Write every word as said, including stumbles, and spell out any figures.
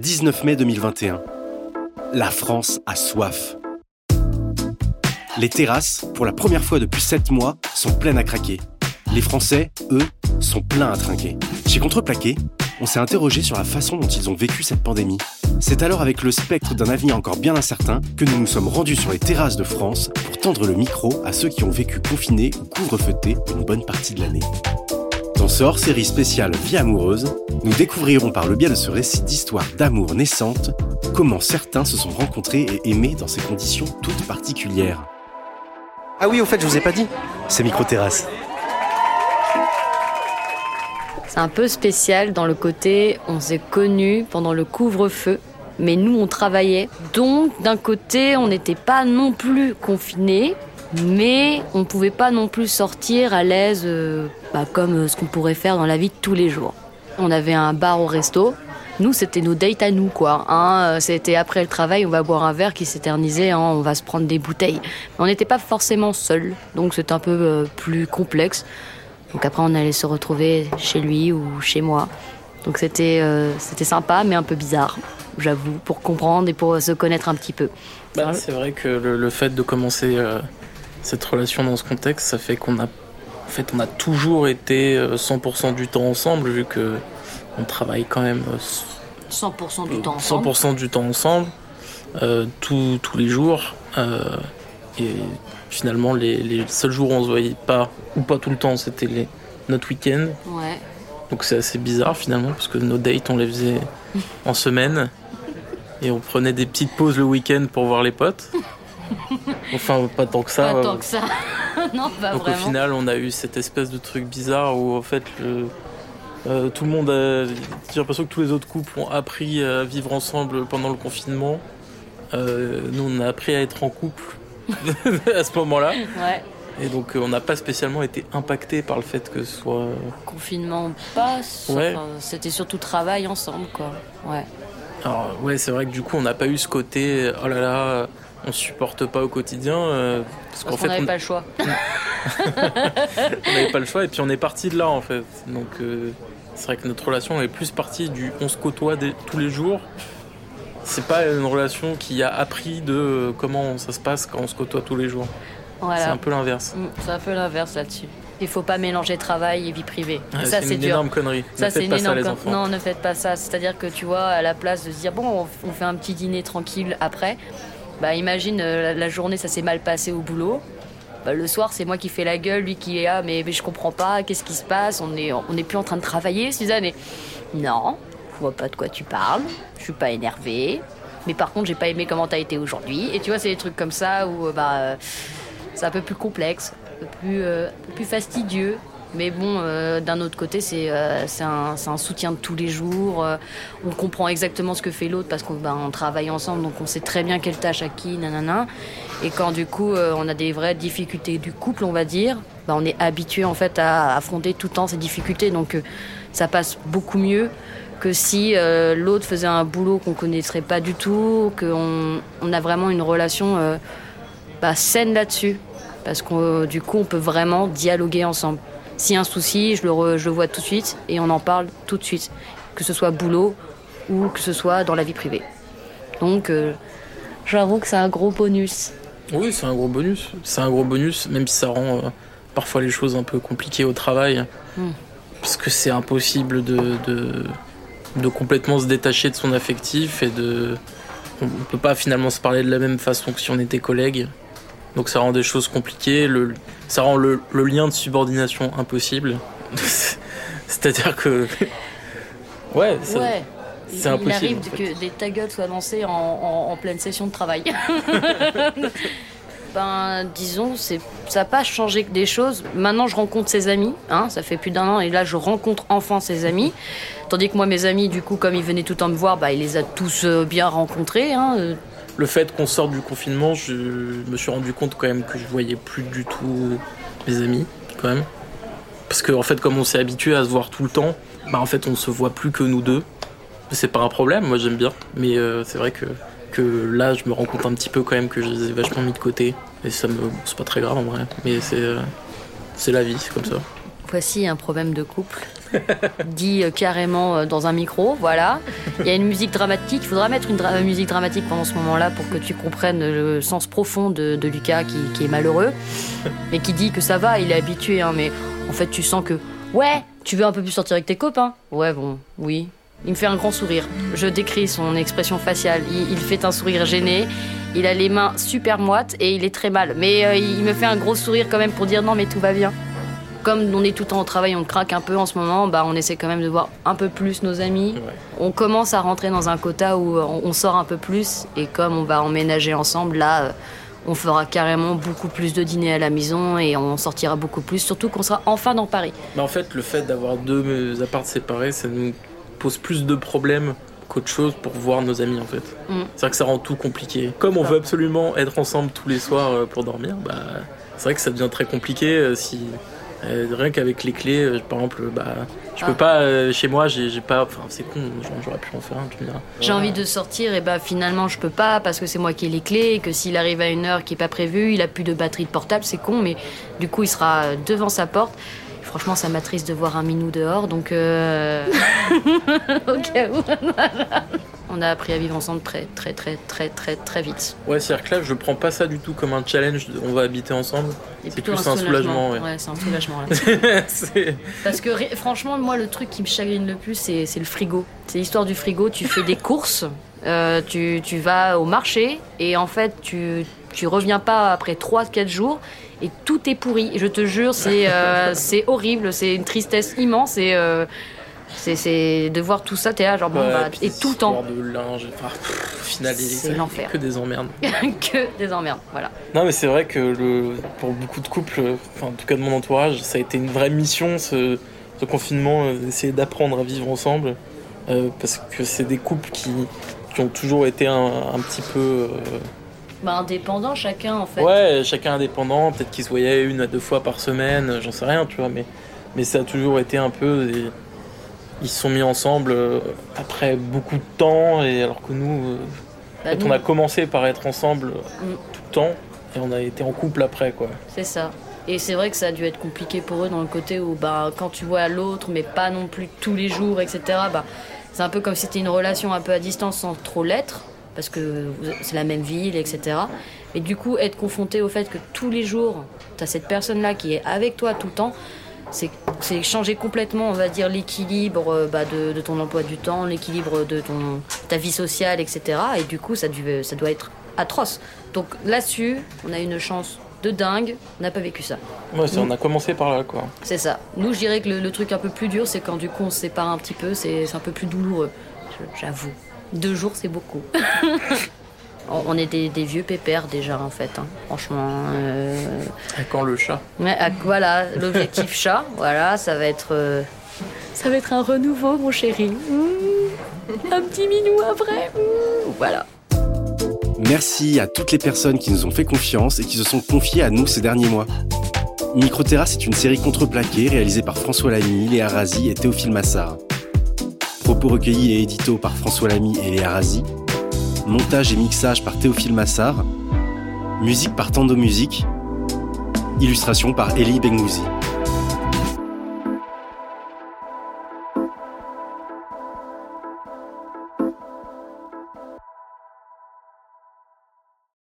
dix-neuf mai deux mille vingt et un. La France a soif. Les terrasses, pour la première fois depuis sept mois, sont pleines à craquer. Les Français, eux, sont pleins à trinquer. Chez Contreplaqué, on s'est interrogé sur la façon dont ils ont vécu cette pandémie. C'est alors avec le spectre d'un avenir encore bien incertain que nous nous sommes rendus sur les terrasses de France pour tendre le micro à ceux qui ont vécu confinés ou couvre-feutés une bonne partie de l'année. Dans ce hors-série spéciale Vie amoureuse, nous découvrirons par le biais de ce récit d'histoire d'amour naissante comment certains se sont rencontrés et aimés dans ces conditions toutes particulières. Ah oui, au fait, je vous ai pas dit, c'est micro-terrasse. C'est un peu spécial dans le côté, on s'est connus pendant le couvre-feu, mais nous on travaillait. Donc d'un côté, on n'était pas non plus confinés, mais on ne pouvait pas non plus sortir à l'aise, euh, bah, comme ce qu'on pourrait faire dans la vie de tous les jours. On avait un bar au resto, nous c'était nos dates à nous quoi. Hein, c'était après le travail, on va boire un verre qui s'éternisait, hein, on va se prendre des bouteilles. Mais on n'était pas forcément seuls, donc c'était un peu euh, plus complexe. Donc après, on allait se retrouver chez lui ou chez moi. Donc c'était, euh, c'était sympa, mais un peu bizarre, j'avoue, pour comprendre et pour se connaître un petit peu. Bah, c'est vrai que le, le fait de commencer euh, cette relation dans ce contexte, ça fait qu'on a, en fait, on a toujours été cent pour cent du temps ensemble, vu qu'on travaille quand même... Euh, cent pour cent du temps ensemble cent pour cent du temps ensemble, euh, tout, tous les jours. Euh, et... Finalement, les, les seuls jours où on se voyait pas, ou pas tout le temps, c'était les, notre week-end. Ouais. Donc c'est assez bizarre finalement, parce que nos dates, on les faisait en semaine. Et on prenait des petites pauses le week-end pour voir les potes. Enfin, pas tant que ça. Pas euh... tant que ça. Non, pas donc, vraiment. Donc au final, on a eu cette espèce de truc bizarre où en fait, le, euh, tout le monde a... J'ai l'impression que tous les autres couples ont appris à vivre ensemble pendant le confinement. Euh, nous, on a appris à être en couple. À ce moment-là. Ouais. Et donc, on n'a pas spécialement été impacté par le fait que ce soit. Confinement passe. Ouais. Enfin, c'était surtout travail ensemble, quoi. Ouais. Alors, ouais, c'est vrai que du coup, on n'a pas eu ce côté oh là là, on ne supporte pas au quotidien. Euh, parce, parce qu'en qu'on n'avait on... pas le choix. On n'avait pas le choix, et puis on est parti de là, en fait. Donc, euh, c'est vrai que notre relation est plus partie du on se côtoie des... tous les jours. C'est pas une relation qui a appris de comment ça se passe quand on se côtoie tous les jours. Voilà. C'est un peu l'inverse. C'est un peu l'inverse là-dessus. Il faut pas mélanger travail et vie privée. Ah, ça, c'est, c'est une dur. énorme connerie. Ça, ne c'est faites pas ça, les con... enfants. Non, ne faites pas ça. C'est-à-dire que tu vois, à la place de se dire bon, on fait un petit dîner tranquille après, bah imagine la journée, ça s'est mal passé au boulot. Bah, le soir, c'est moi qui fais la gueule, lui qui est là, mais, mais je comprends pas, qu'est-ce qui se passe ? On est, on est plus en train de travailler, Suzanne. Et... Non. Je vois pas de quoi tu parles, je suis pas énervée, mais par contre j'ai pas aimé comment t'as été aujourd'hui. Et tu vois, c'est des trucs comme ça où bah, c'est un peu plus complexe, un peu plus, euh, un peu plus fastidieux. Mais bon, euh, d'un autre côté, c'est, euh, c'est, un, c'est un soutien de tous les jours. Euh, on comprend exactement ce que fait l'autre parce qu'on bah, on travaille ensemble, donc on sait très bien quelle tâche à qui, nanana. Et quand du coup, euh, on a des vraies difficultés du couple, on va dire, bah, on est habitué en fait à affronter tout le temps ces difficultés. Donc euh, ça passe beaucoup mieux que si euh, l'autre faisait un boulot qu'on connaîtrait pas du tout, qu'on on a vraiment une relation euh, bah, saine là-dessus. Parce que du coup, on peut vraiment dialoguer ensemble. S'il y a un souci, je le, re, je le vois tout de suite et on en parle tout de suite, que ce soit boulot ou que ce soit dans la vie privée. Donc, euh, j'avoue que c'est un gros bonus. Oui, c'est un gros bonus. C'est un gros bonus, même si ça rend euh, parfois les choses un peu compliquées au travail, mmh. parce que c'est impossible de, de, de complètement se détacher de son affectif et de, on ne peut pas finalement se parler de la même façon que si on était collègues. Donc ça rend des choses compliquées, le, ça rend le, le lien de subordination impossible. C'est-à-dire que... ouais, ça, ouais, c'est impossible. Il arrive en fait. Que des ta gueule soient lancés en, en, en pleine session de travail. Ben, disons, c'est, ça n'a pas changé que des choses. Maintenant, je rencontre ses amis, hein, ça fait plus d'un an, et là, je rencontre enfin ses amis. Tandis que moi, mes amis, du coup, comme ils venaient tout le temps me voir, bah, il les a tous euh, bien rencontrés, hein, euh, le fait qu'on sorte du confinement, je me suis rendu compte quand même que je voyais plus du tout mes amis, quand même. Parce que en fait, comme on s'est habitué à se voir tout le temps, bah en fait, on se voit plus que nous deux. C'est pas un problème, moi j'aime bien, mais euh, c'est vrai que que là, je me rends compte un petit peu quand même que je les ai vachement mis de côté. Et ça me, bon, c'est pas très grave en vrai, mais c'est euh, c'est la vie, c'est comme ça. Voici un problème de couple. dit carrément dans un micro, voilà. Il y a une musique dramatique, il faudra mettre une dra- musique dramatique pendant ce moment-là pour que tu comprennes le sens profond de, de Lucas qui, qui est malheureux et qui dit que ça va, il est habitué, hein, mais en fait tu sens que ouais, tu veux un peu plus sortir avec tes copains. Ouais, bon, oui. Il me fait un grand sourire. Je décris son expression faciale. Il, il fait un sourire gêné. Il a les mains super moites et il est très mal. Mais euh, il me fait un gros sourire quand même pour dire non, mais tout va bien. Comme on est tout le temps au travail, on craque un peu en ce moment, bah on essaie quand même de voir un peu plus nos amis. Ouais. On commence à rentrer dans un quota où on sort un peu plus. Et comme on va emménager ensemble, là, on fera carrément beaucoup plus de dîners à la maison et on sortira beaucoup plus, surtout qu'on sera enfin dans Paris. Bah en fait, le fait d'avoir deux apparts séparés, ça nous pose plus de problèmes qu'autre chose pour voir nos amis en fait. Mmh. C'est vrai que ça rend tout compliqué. Comme on veut absolument être ensemble tous les soirs pour dormir, bah c'est vrai que ça devient très compliqué si... Euh, rien qu'avec les clés, euh, par exemple, bah, je ah. peux pas, euh, chez moi, j'ai, j'ai pas, enfin c'est con, j'aurais pu en faire un, tu me diras. J'ai envie de sortir et bah finalement je peux pas parce que c'est moi qui ai les clés et que s'il arrive à une heure qui est pas prévue, il a plus de batterie de portable, c'est con, mais du coup il sera devant sa porte. Et franchement ça m'attriste de voir un minou dehors, donc euh... okay, voilà. On a appris à vivre ensemble très très très très très très vite. Ouais, c'est-à-dire que là, je prends pas ça du tout comme un challenge. On va habiter ensemble. Et c'est plus un soulagement. soulagement, ouais. ouais, c'est un soulagement là. c'est... Parce que franchement, moi, le truc qui me chagrine le plus, c'est, c'est le frigo. C'est l'histoire du frigo. Tu fais des courses, euh, tu tu vas au marché et en fait, tu tu reviens pas après trois quatre jours et tout est pourri. Je te jure, c'est euh, c'est horrible. C'est une tristesse immense et euh, C'est, c'est de voir tout ça, t'es là, genre bon, ouais, bah, et tout le temps. De linge, enfin, pff, final, c'est l'enfer. Que des emmerdes. que des emmerdes, voilà. Non, mais c'est vrai que le, pour beaucoup de couples, enfin, en tout cas de mon entourage, ça a été une vraie mission ce, ce confinement, euh, essayer d'apprendre à vivre ensemble. Euh, parce que c'est des couples qui, qui ont toujours été un, un petit peu. Euh, Bah, indépendant chacun en fait. Ouais, chacun indépendant, peut-être qu'ils se voyaient une à deux fois par semaine, j'en sais rien, tu vois, mais, mais ça a toujours été un peu. Des, Ils se sont mis ensemble après beaucoup de temps, et alors que nous, bah en fait, nous. on a commencé par être ensemble mm. tout le temps, et on a été en couple après, quoi. C'est ça. Et c'est vrai que ça a dû être compliqué pour eux dans le côté où, bah, quand tu vois l'autre, mais pas non plus tous les jours, et cetera. Bah, c'est un peu comme si c'était une relation un peu à distance sans trop l'être, parce que c'est la même ville, et cetera. Mais du coup, être confronté au fait que tous les jours, t'as cette personne-là qui est avec toi tout le temps. C'est, c'est changer complètement, on va dire, l'équilibre bah, de, de ton emploi du temps, l'équilibre de ton, ta vie sociale, et cetera. Et du coup, ça, dû, ça doit être atroce. Donc là-dessus, on a une chance de dingue, on n'a pas vécu ça. Ouais, ça, on a commencé par là, quoi. C'est ça. Nous, je dirais que le, le truc un peu plus dur, c'est quand du coup, on se sépare un petit peu, c'est, c'est un peu plus douloureux, j'avoue. Deux jours, c'est beaucoup. On est des, des vieux pépères déjà en fait, hein. Franchement. Euh... À quand le chat ? Ouais, à, voilà, l'objectif chat, voilà, ça va être, euh... ça va être un renouveau, mon chéri. Mmh, un petit minou après, mmh, voilà. Merci à toutes les personnes qui nous ont fait confiance et qui se sont confiées à nous ces derniers mois. Microterrace est une série contreplaquée réalisée par François Lamy, Léa Razi et Théophile Massard. Propos recueillis et éditos par François Lamy et Léa Razi. Montage et mixage par Théophile Massard. Musique par Tendo Music. Illustration par Eli Bengouzi.